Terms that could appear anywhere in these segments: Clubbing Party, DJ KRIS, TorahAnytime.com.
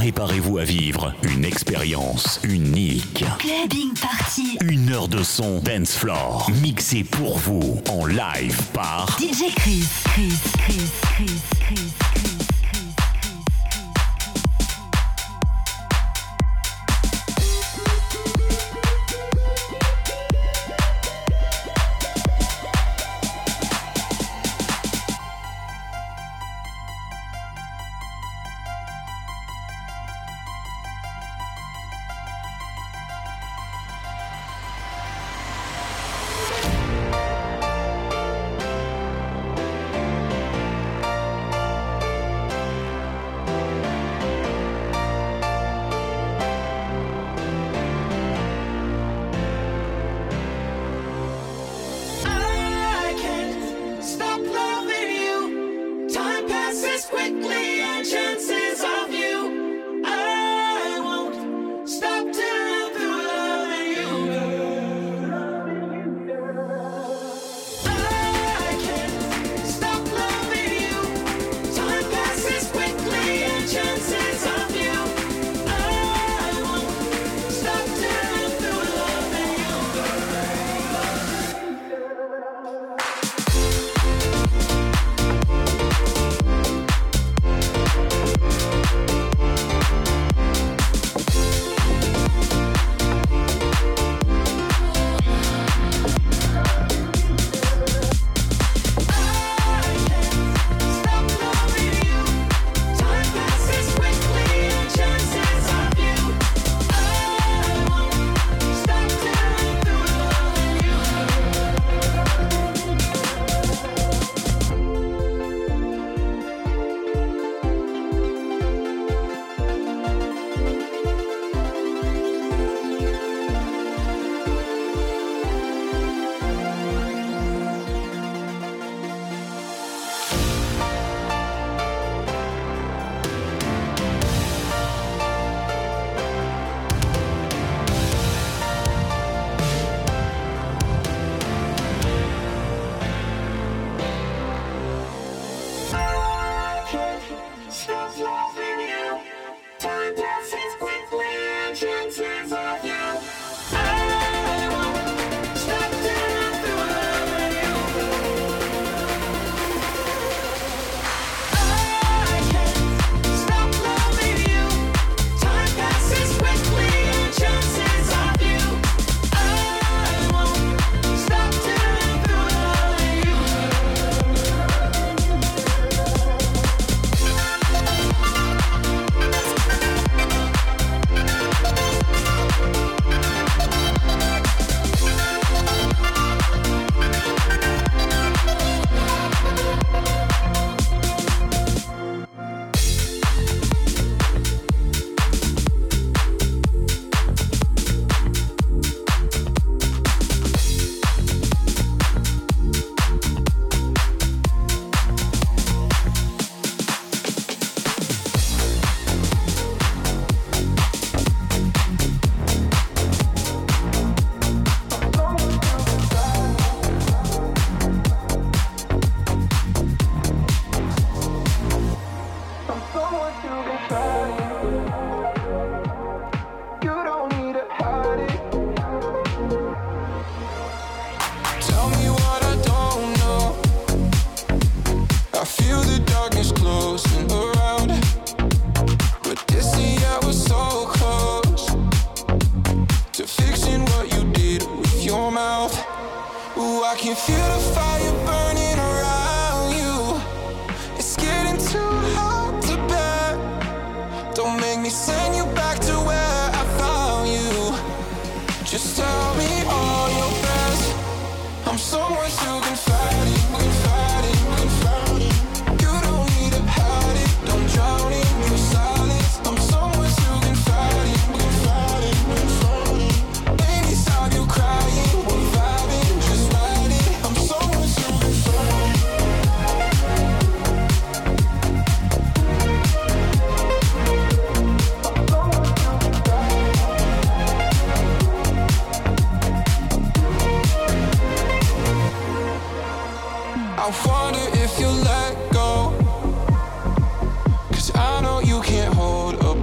Préparez-vous à vivre une expérience unique. Clubbing Party. Une heure de son dance floor mixé pour vous en live par DJ KRIS.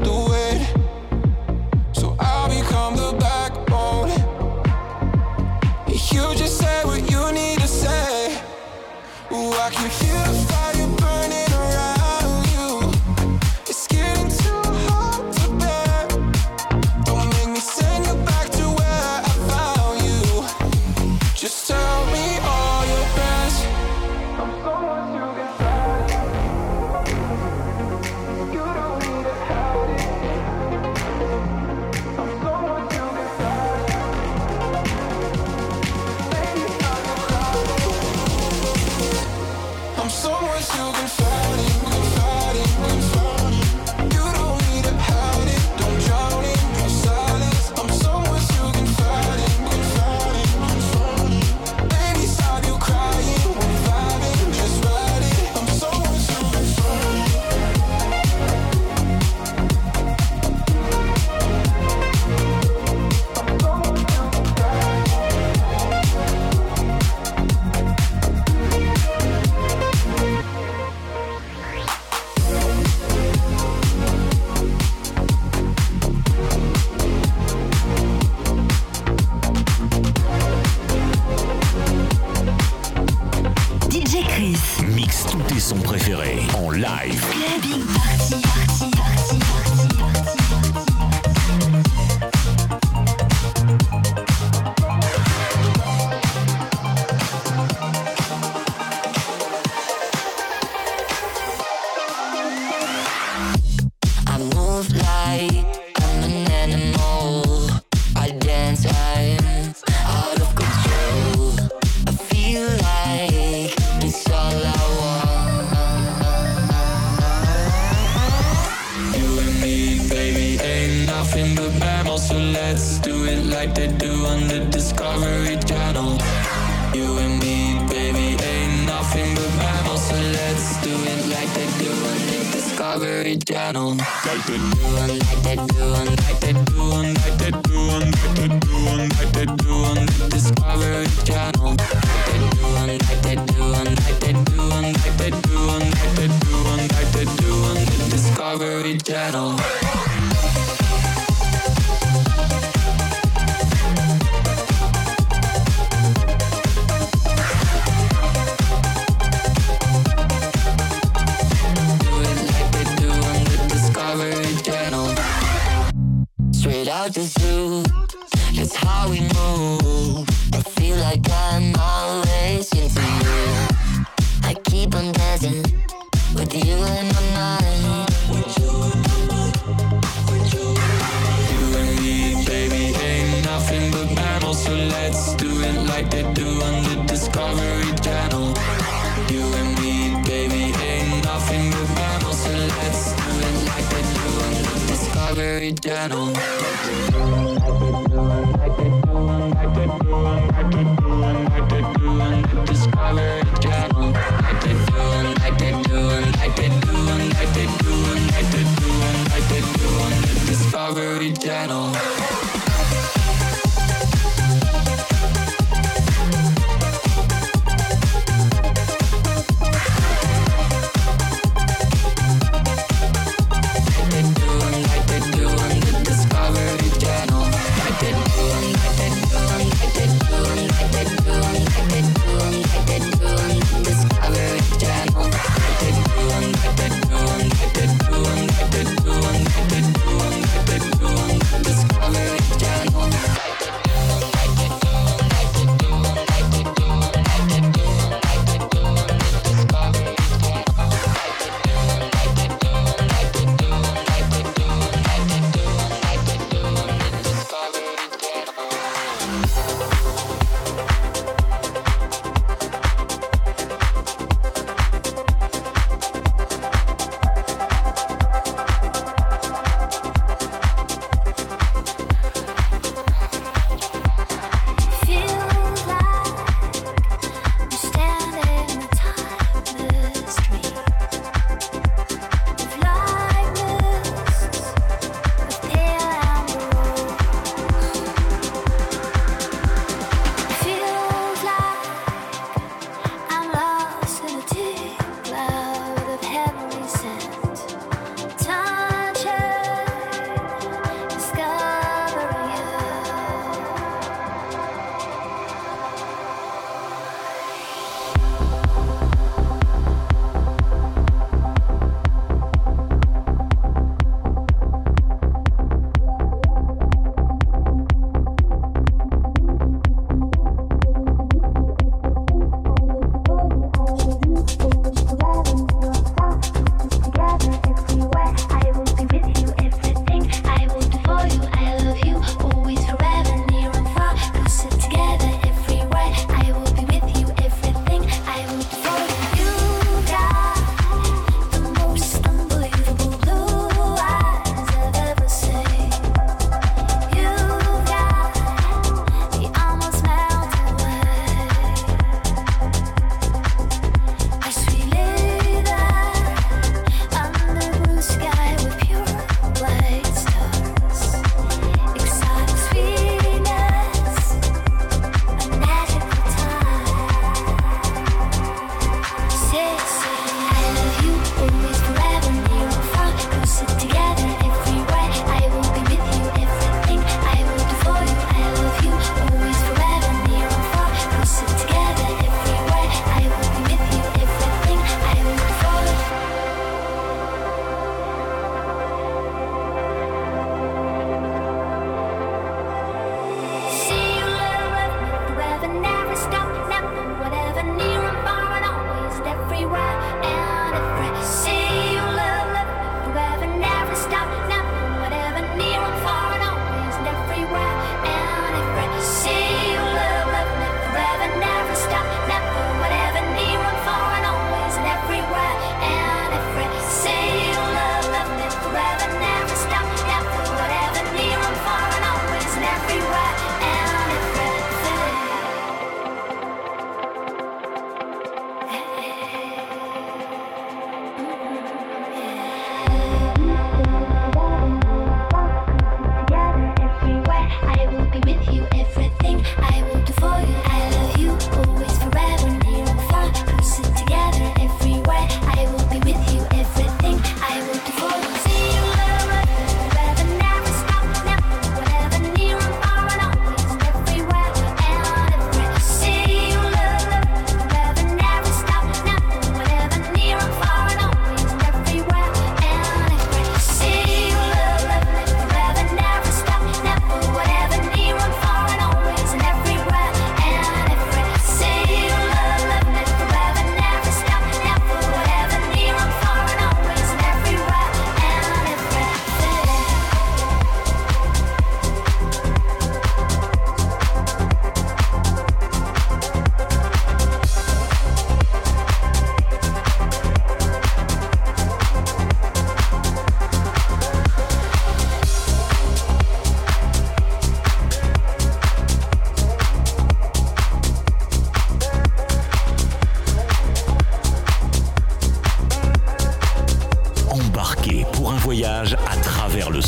Do it. I can hear the fire burning around you. It's getting too hard to bear. Don't make me send you back to where I found you. Just tell me all your best. I'm someone you can find. You don't need to hide it. I'm someone you can find. Baby, I can find it. I'm someone you can find.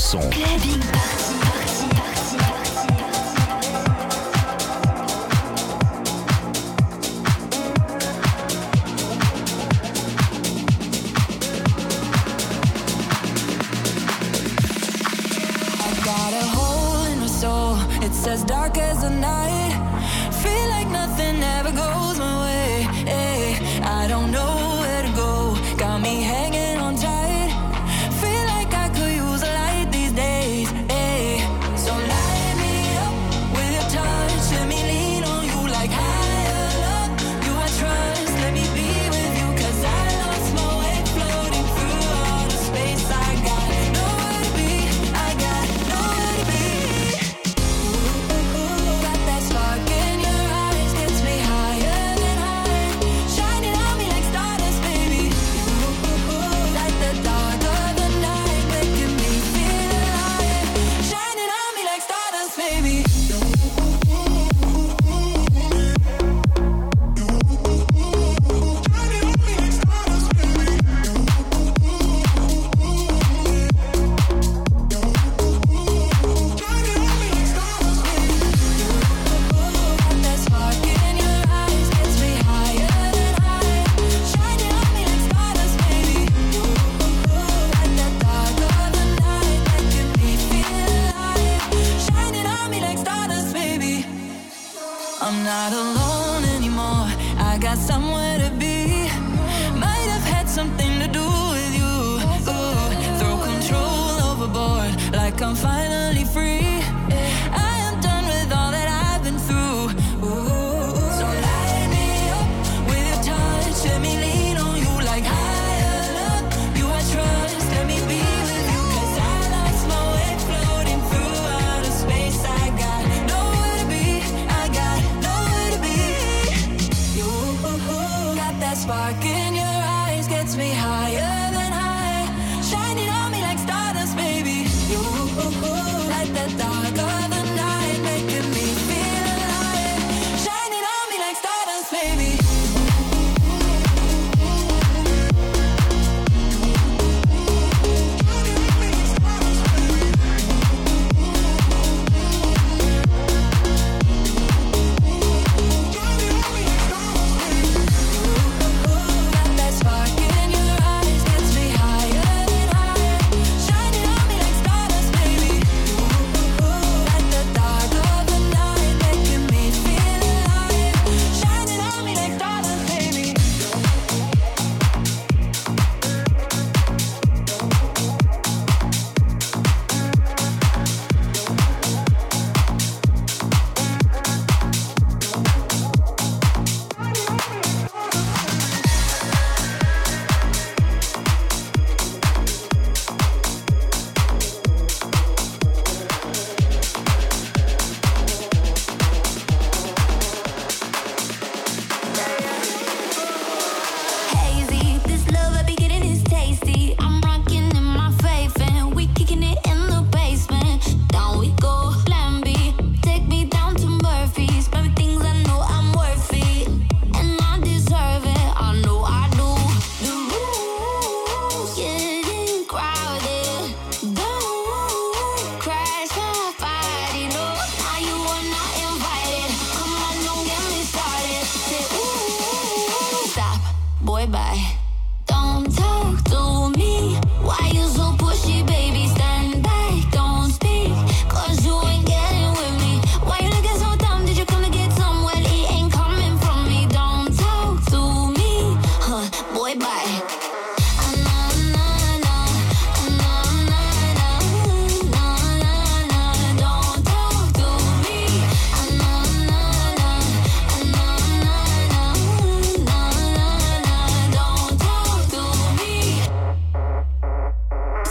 son. Clubbing Party. It's as dark as the night. Feel like nothing ever goes my way. Ay, I don't know where to go. Got me hanging on tight. Feel like I could use a light these days. Ay, so light me up with your touch. Let me lean on you like higher love. You I trust. Let me be with you 'cause I lost my way floating through all the space. I got nowhere to be. I got nowhere to be.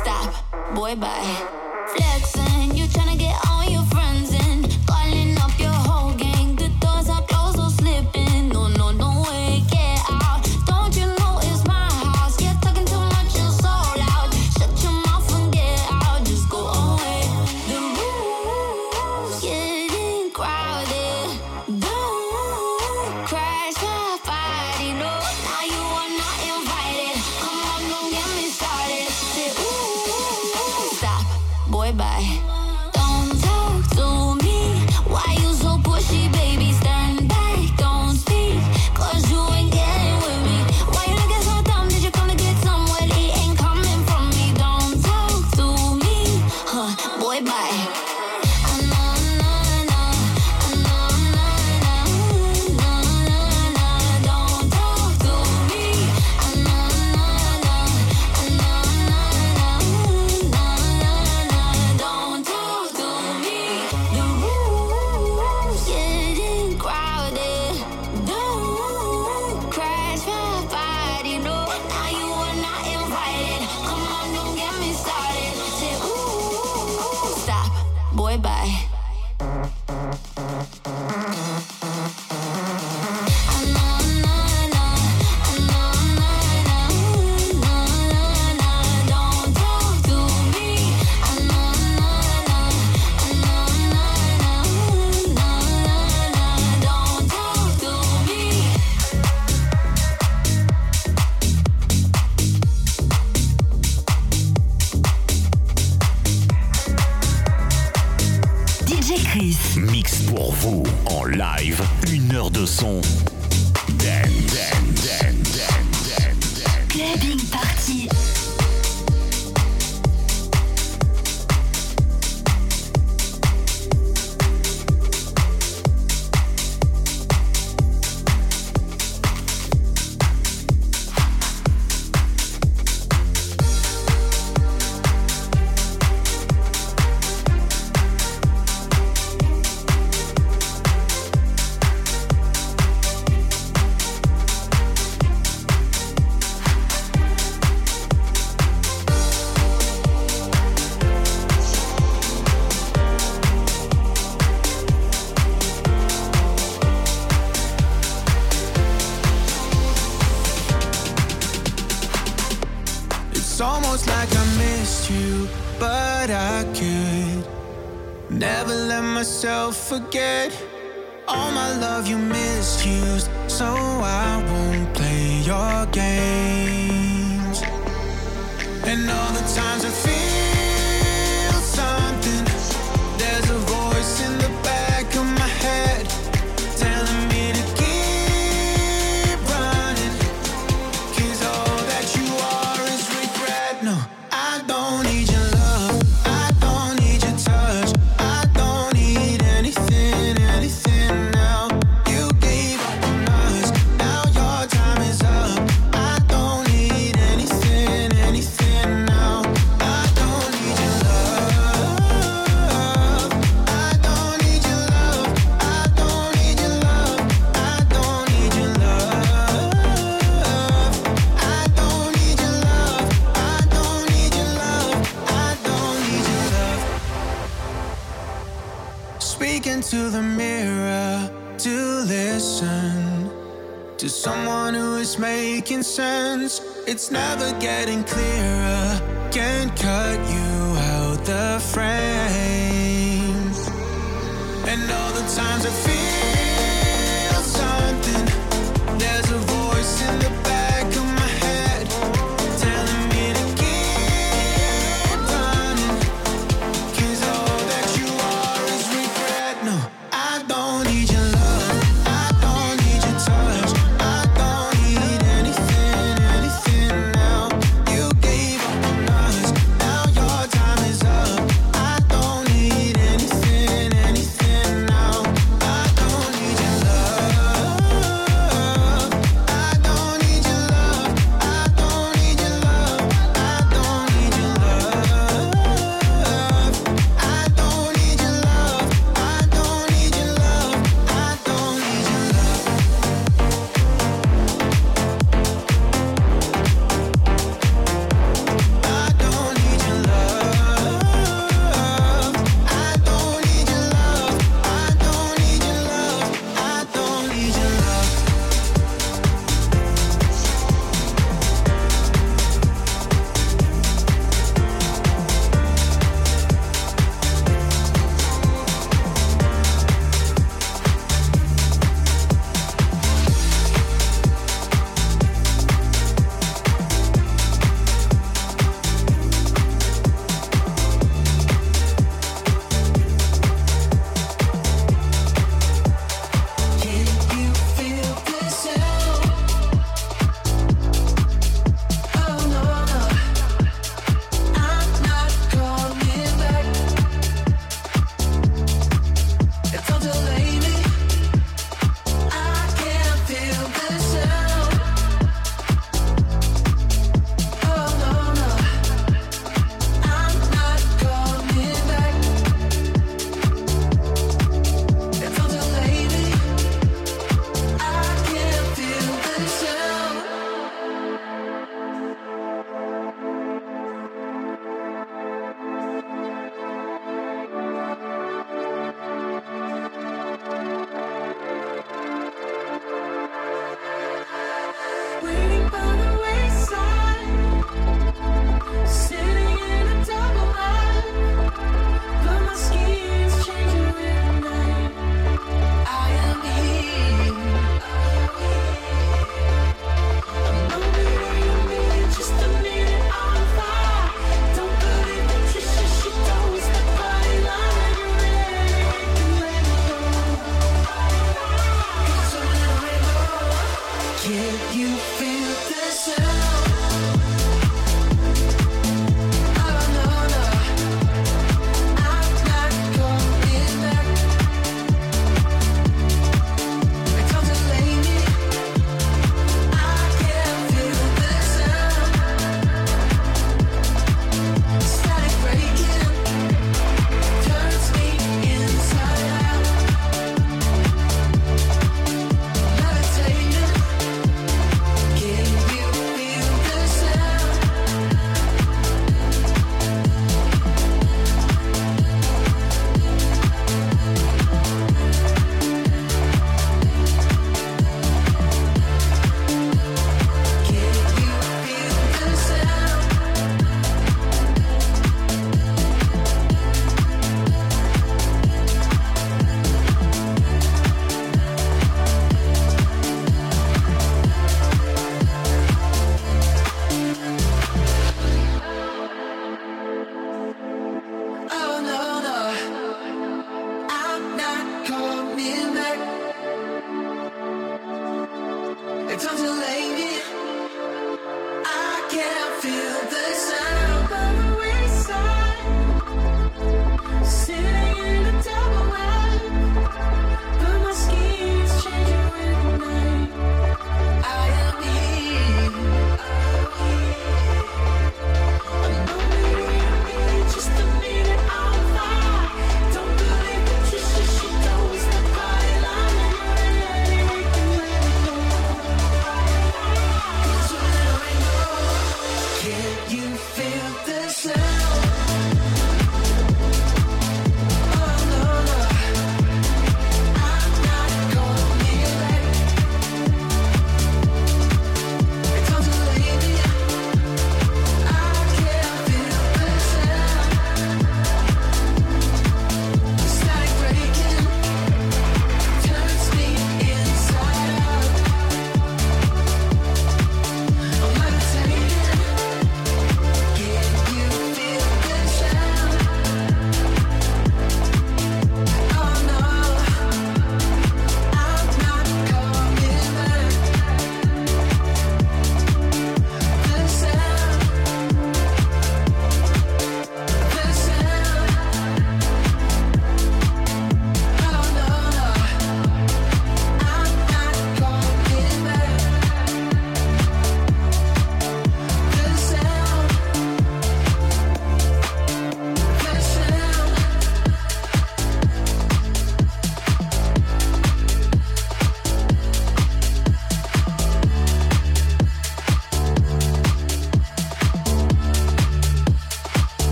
Stop. Forget all my love you misused, so I won't play your games. And all the times I feel something, there's a voice in the back of my head telling me to keep running, 'cause all that you are is regret. No, I don't need your love, I don't need your touch, to the mirror to listen to someone who is making sense. It's never getting clearer, can't cut you out the frame. And all the times I feel something, there's a voice in the back of my head telling me to keep running, 'cause all that you are is regret. No, I don't need your love, I don't need your touch, I don't need anything, anything now. You gave up on us, now your time is up. I don't need anything, anything now. I don't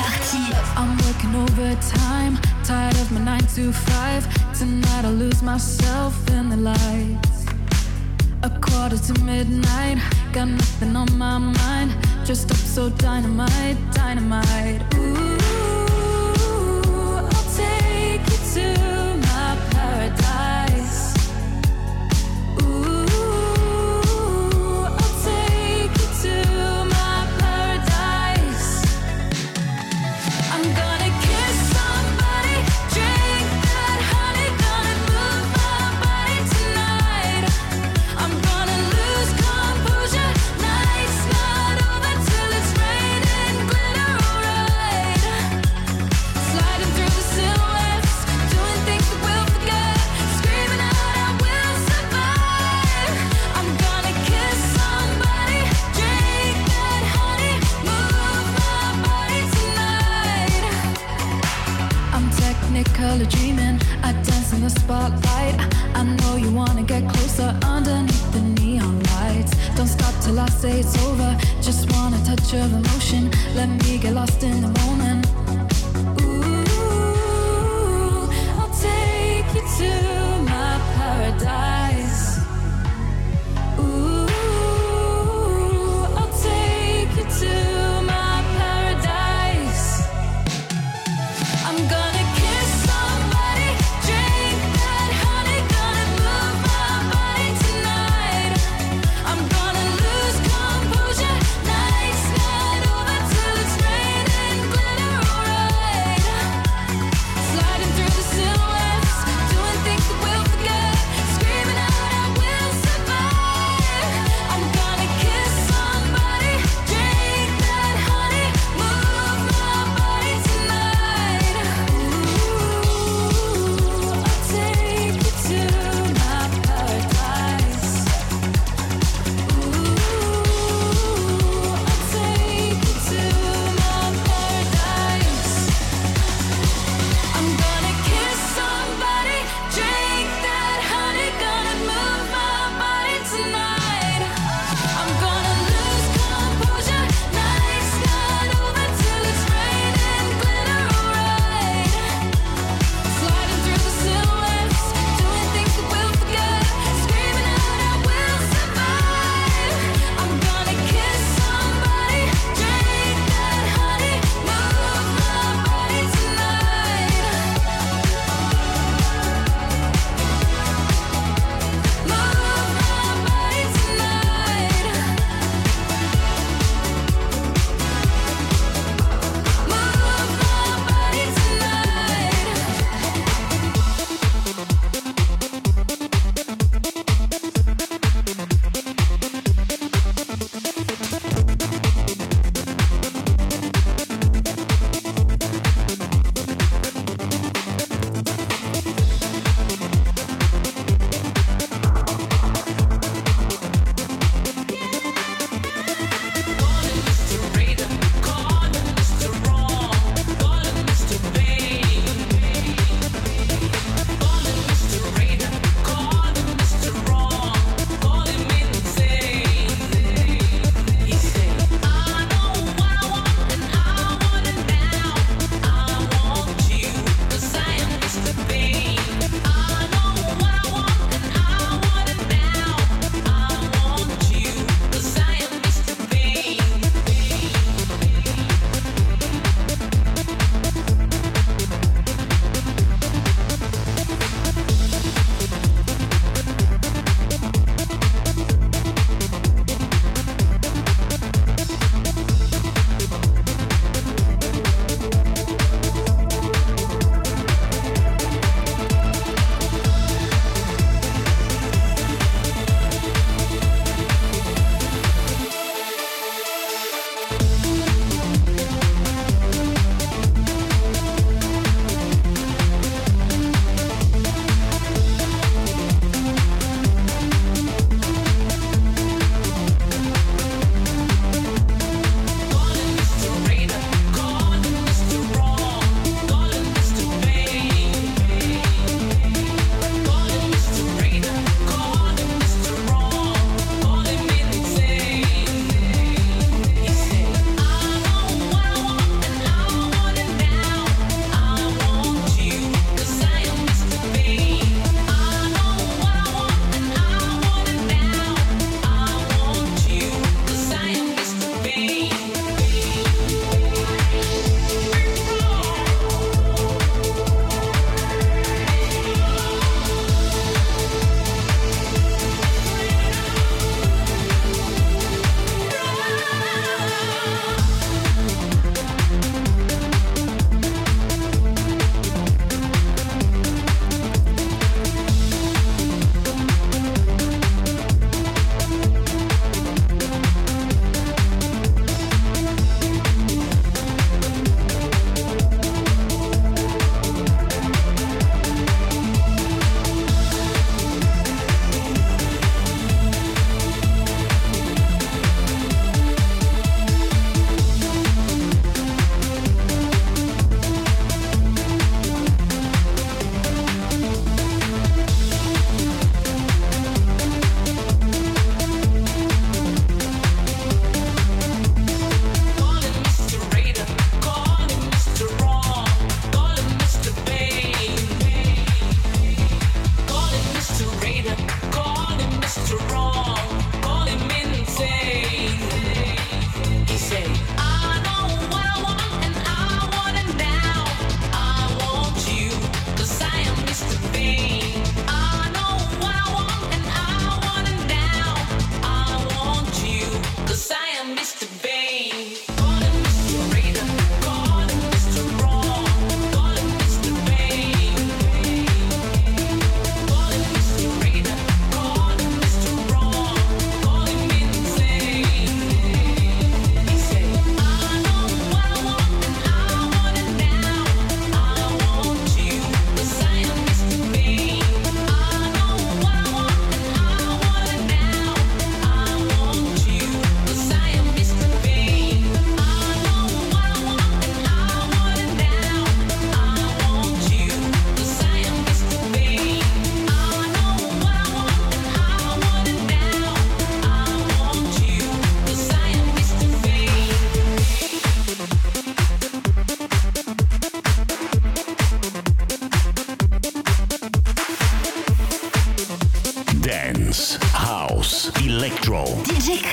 party. I'm working overtime, tired of my 9 to 5. Tonight I lose myself in the lights. 1:45, got nothing on my mind. Dressed up so dynamite, dynamite. Ooh, I'll take you to my paradise. Ooh, I'll take you to my paradise. I'm gonna kiss somebody, drink that honey, gonna move my body tonight. I'm gonna lose composure, night's not over till it's raining glitter, alright. Sliding through the silhouettes, doing things that we'll forget, screaming out I will survive. I'm gonna kiss somebody, drink that honey, move my body tonight. I'm technicolor dreaming, I dance in the spotlight. I know you wanna get closer underneath the neon lights. Don't stop till I say it's over, just want a touch of emotion. Let me get lost in the moment. Ooh, I'll take you to my paradise. Ooh, I'll take you to my paradise. I'm gonna kiss somebody, drink that honey, gonna move my body tonight. I'm gonna lose composure, night's not over till it's raining glitter,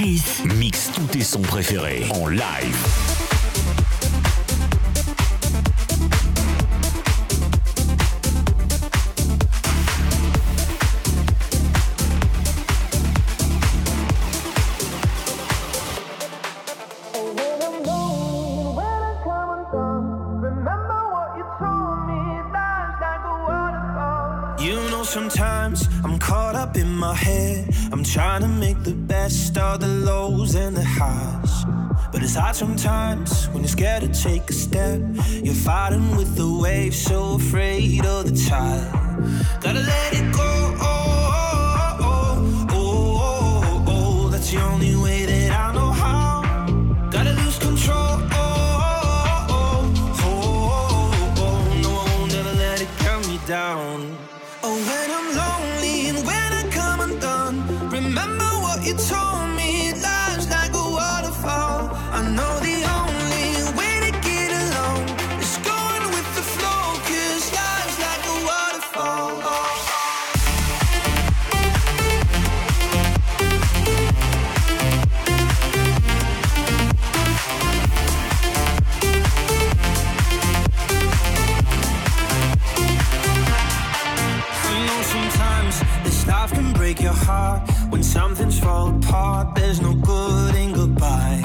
Kris mixe tous tes sons préférés en live. I'm trying to make the best of the lows and the highs, but it's hard sometimes when you're scared to take a step. You're fighting with the waves, so afraid of the tide. Gotta let it go, oh, oh, oh, oh, oh, oh, oh. That's the only way that I know how. Gotta lose control, oh, oh, oh, oh, oh, oh. No, I won't ever let it count me down. Oh, when I'm lonely and when I come undone, remember what you told me, life's like a waterfall. I know the only way to get along is going with the flow, 'cause life's like a waterfall. Oh. Life can break your heart when some things fall apart. There's no good in goodbye,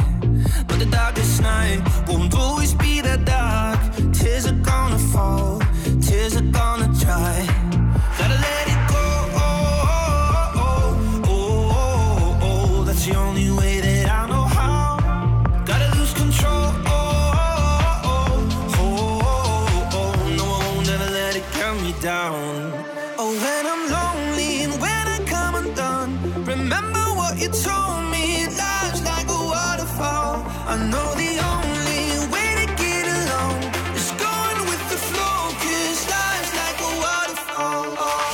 but the darkest night won't always be that dark. Tears are gonna fall, tears are gonna dry. Gotta let it go, oh, oh, oh, oh, oh, oh, oh. That's the only way that I know how. Gotta lose control, oh, oh, oh, oh, oh, oh. No, I won't ever let it count me down. Oh, when I'm lonely and when I come undone, remember what you told me, life's like a waterfall. I know the only way to get along is going with the flow, 'cause life's like a waterfall. Oh.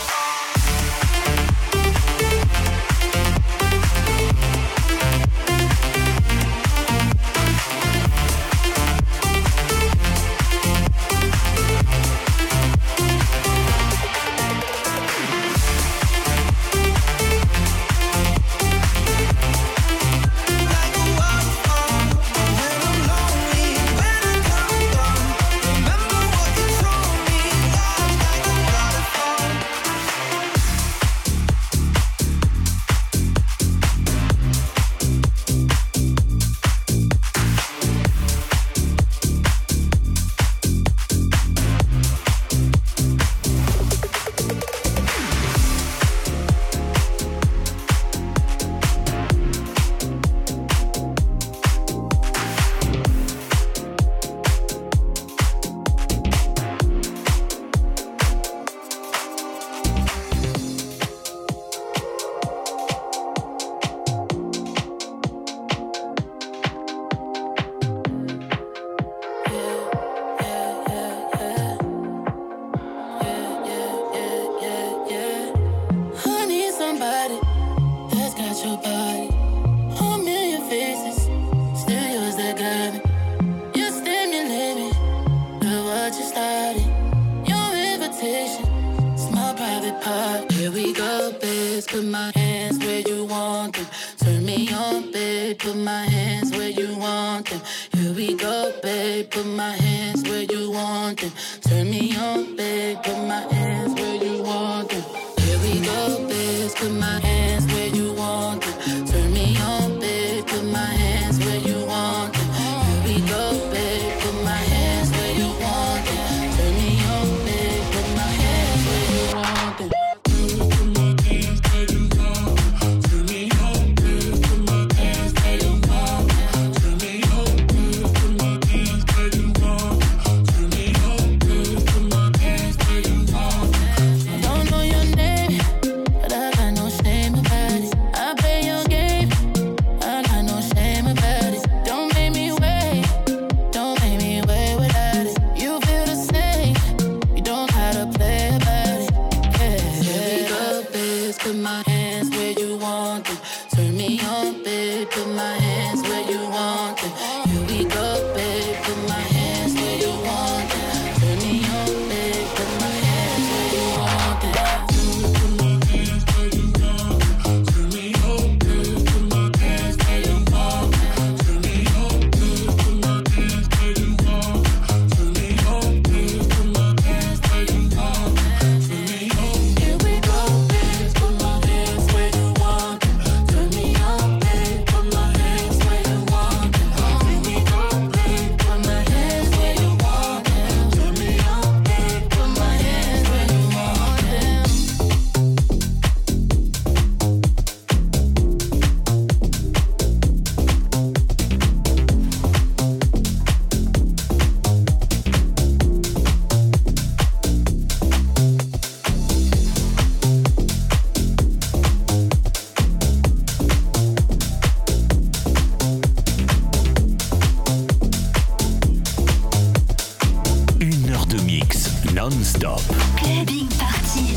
non-stop. Clubbing Party.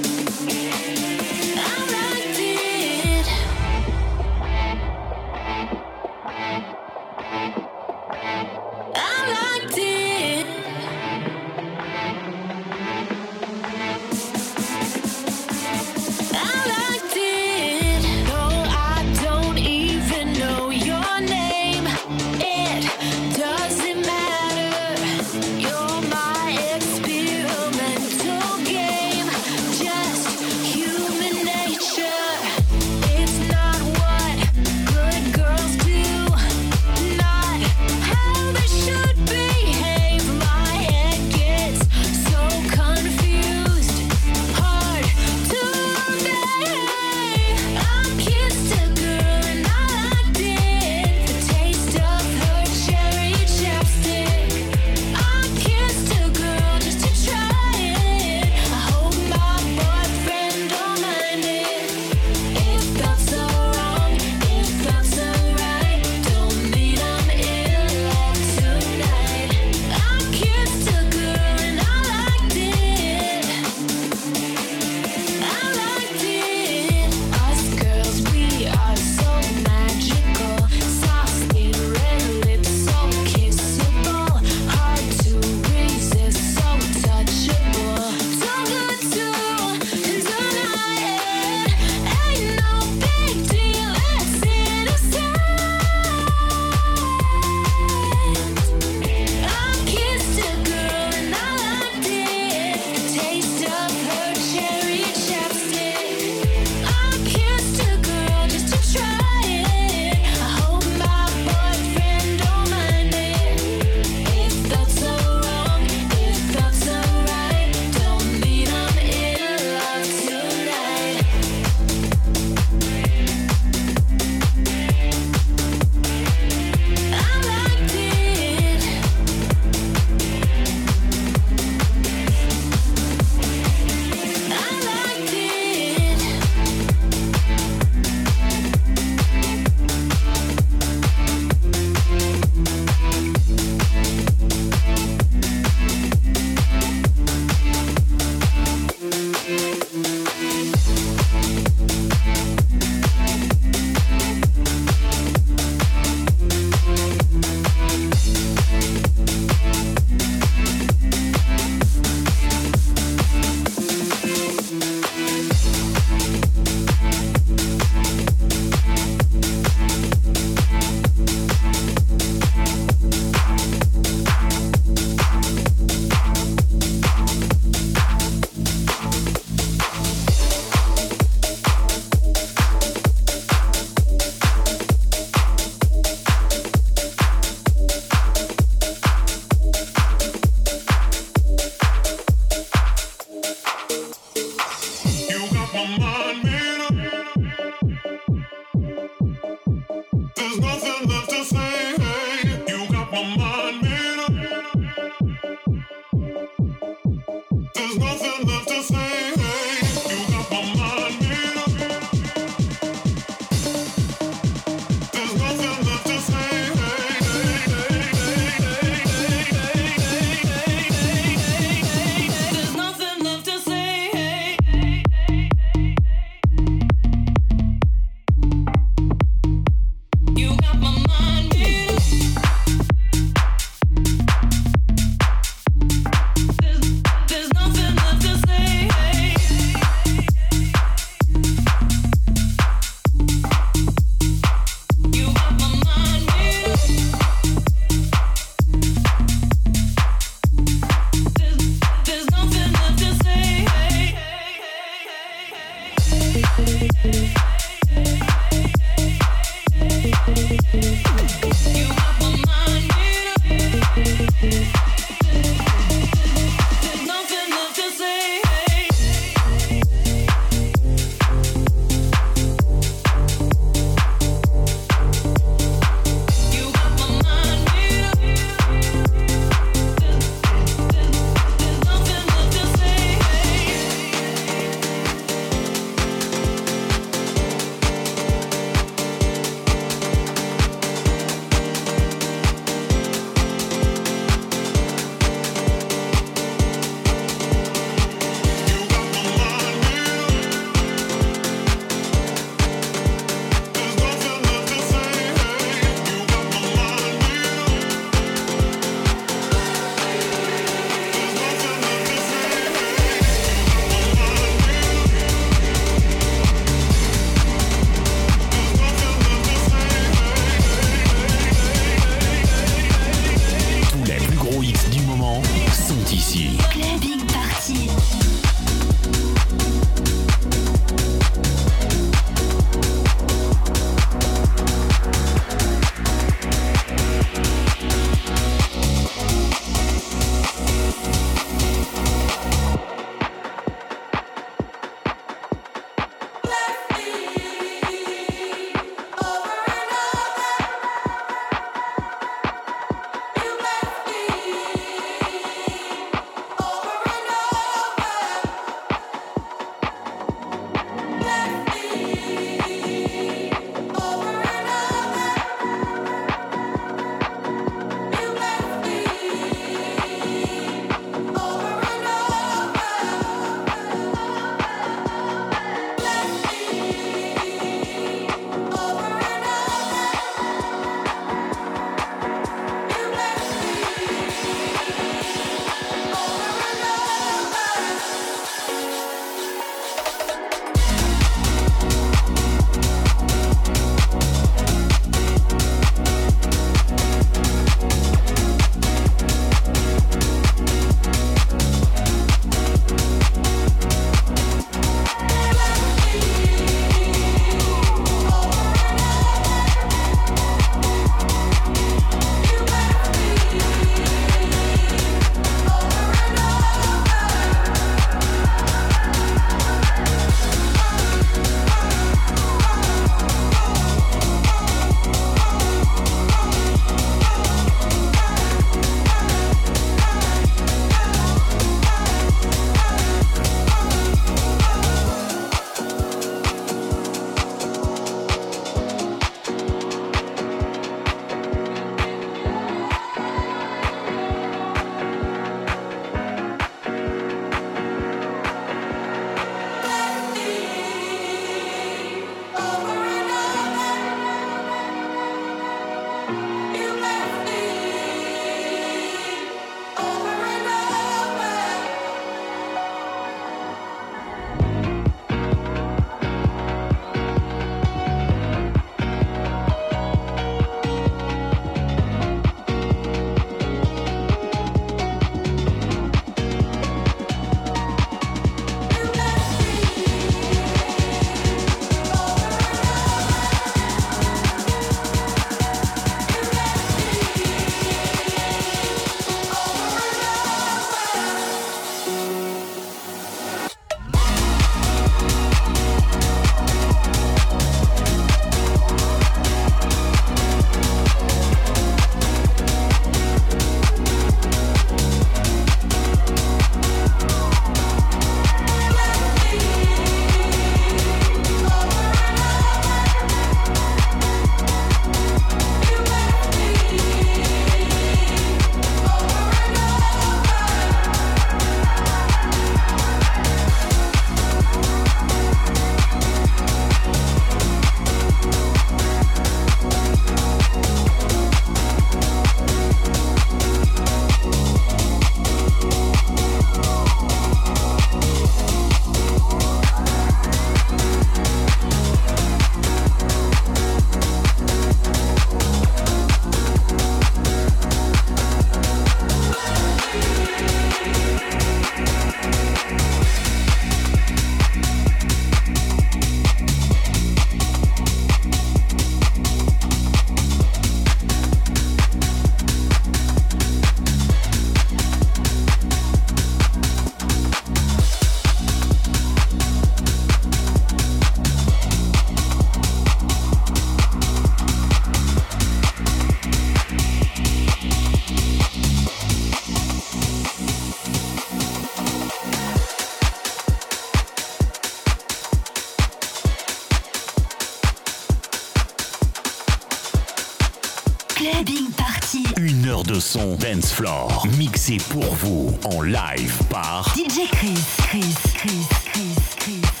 Clubbing Party. Une heure de son dance floor mixé pour vous en live par DJ KRIS.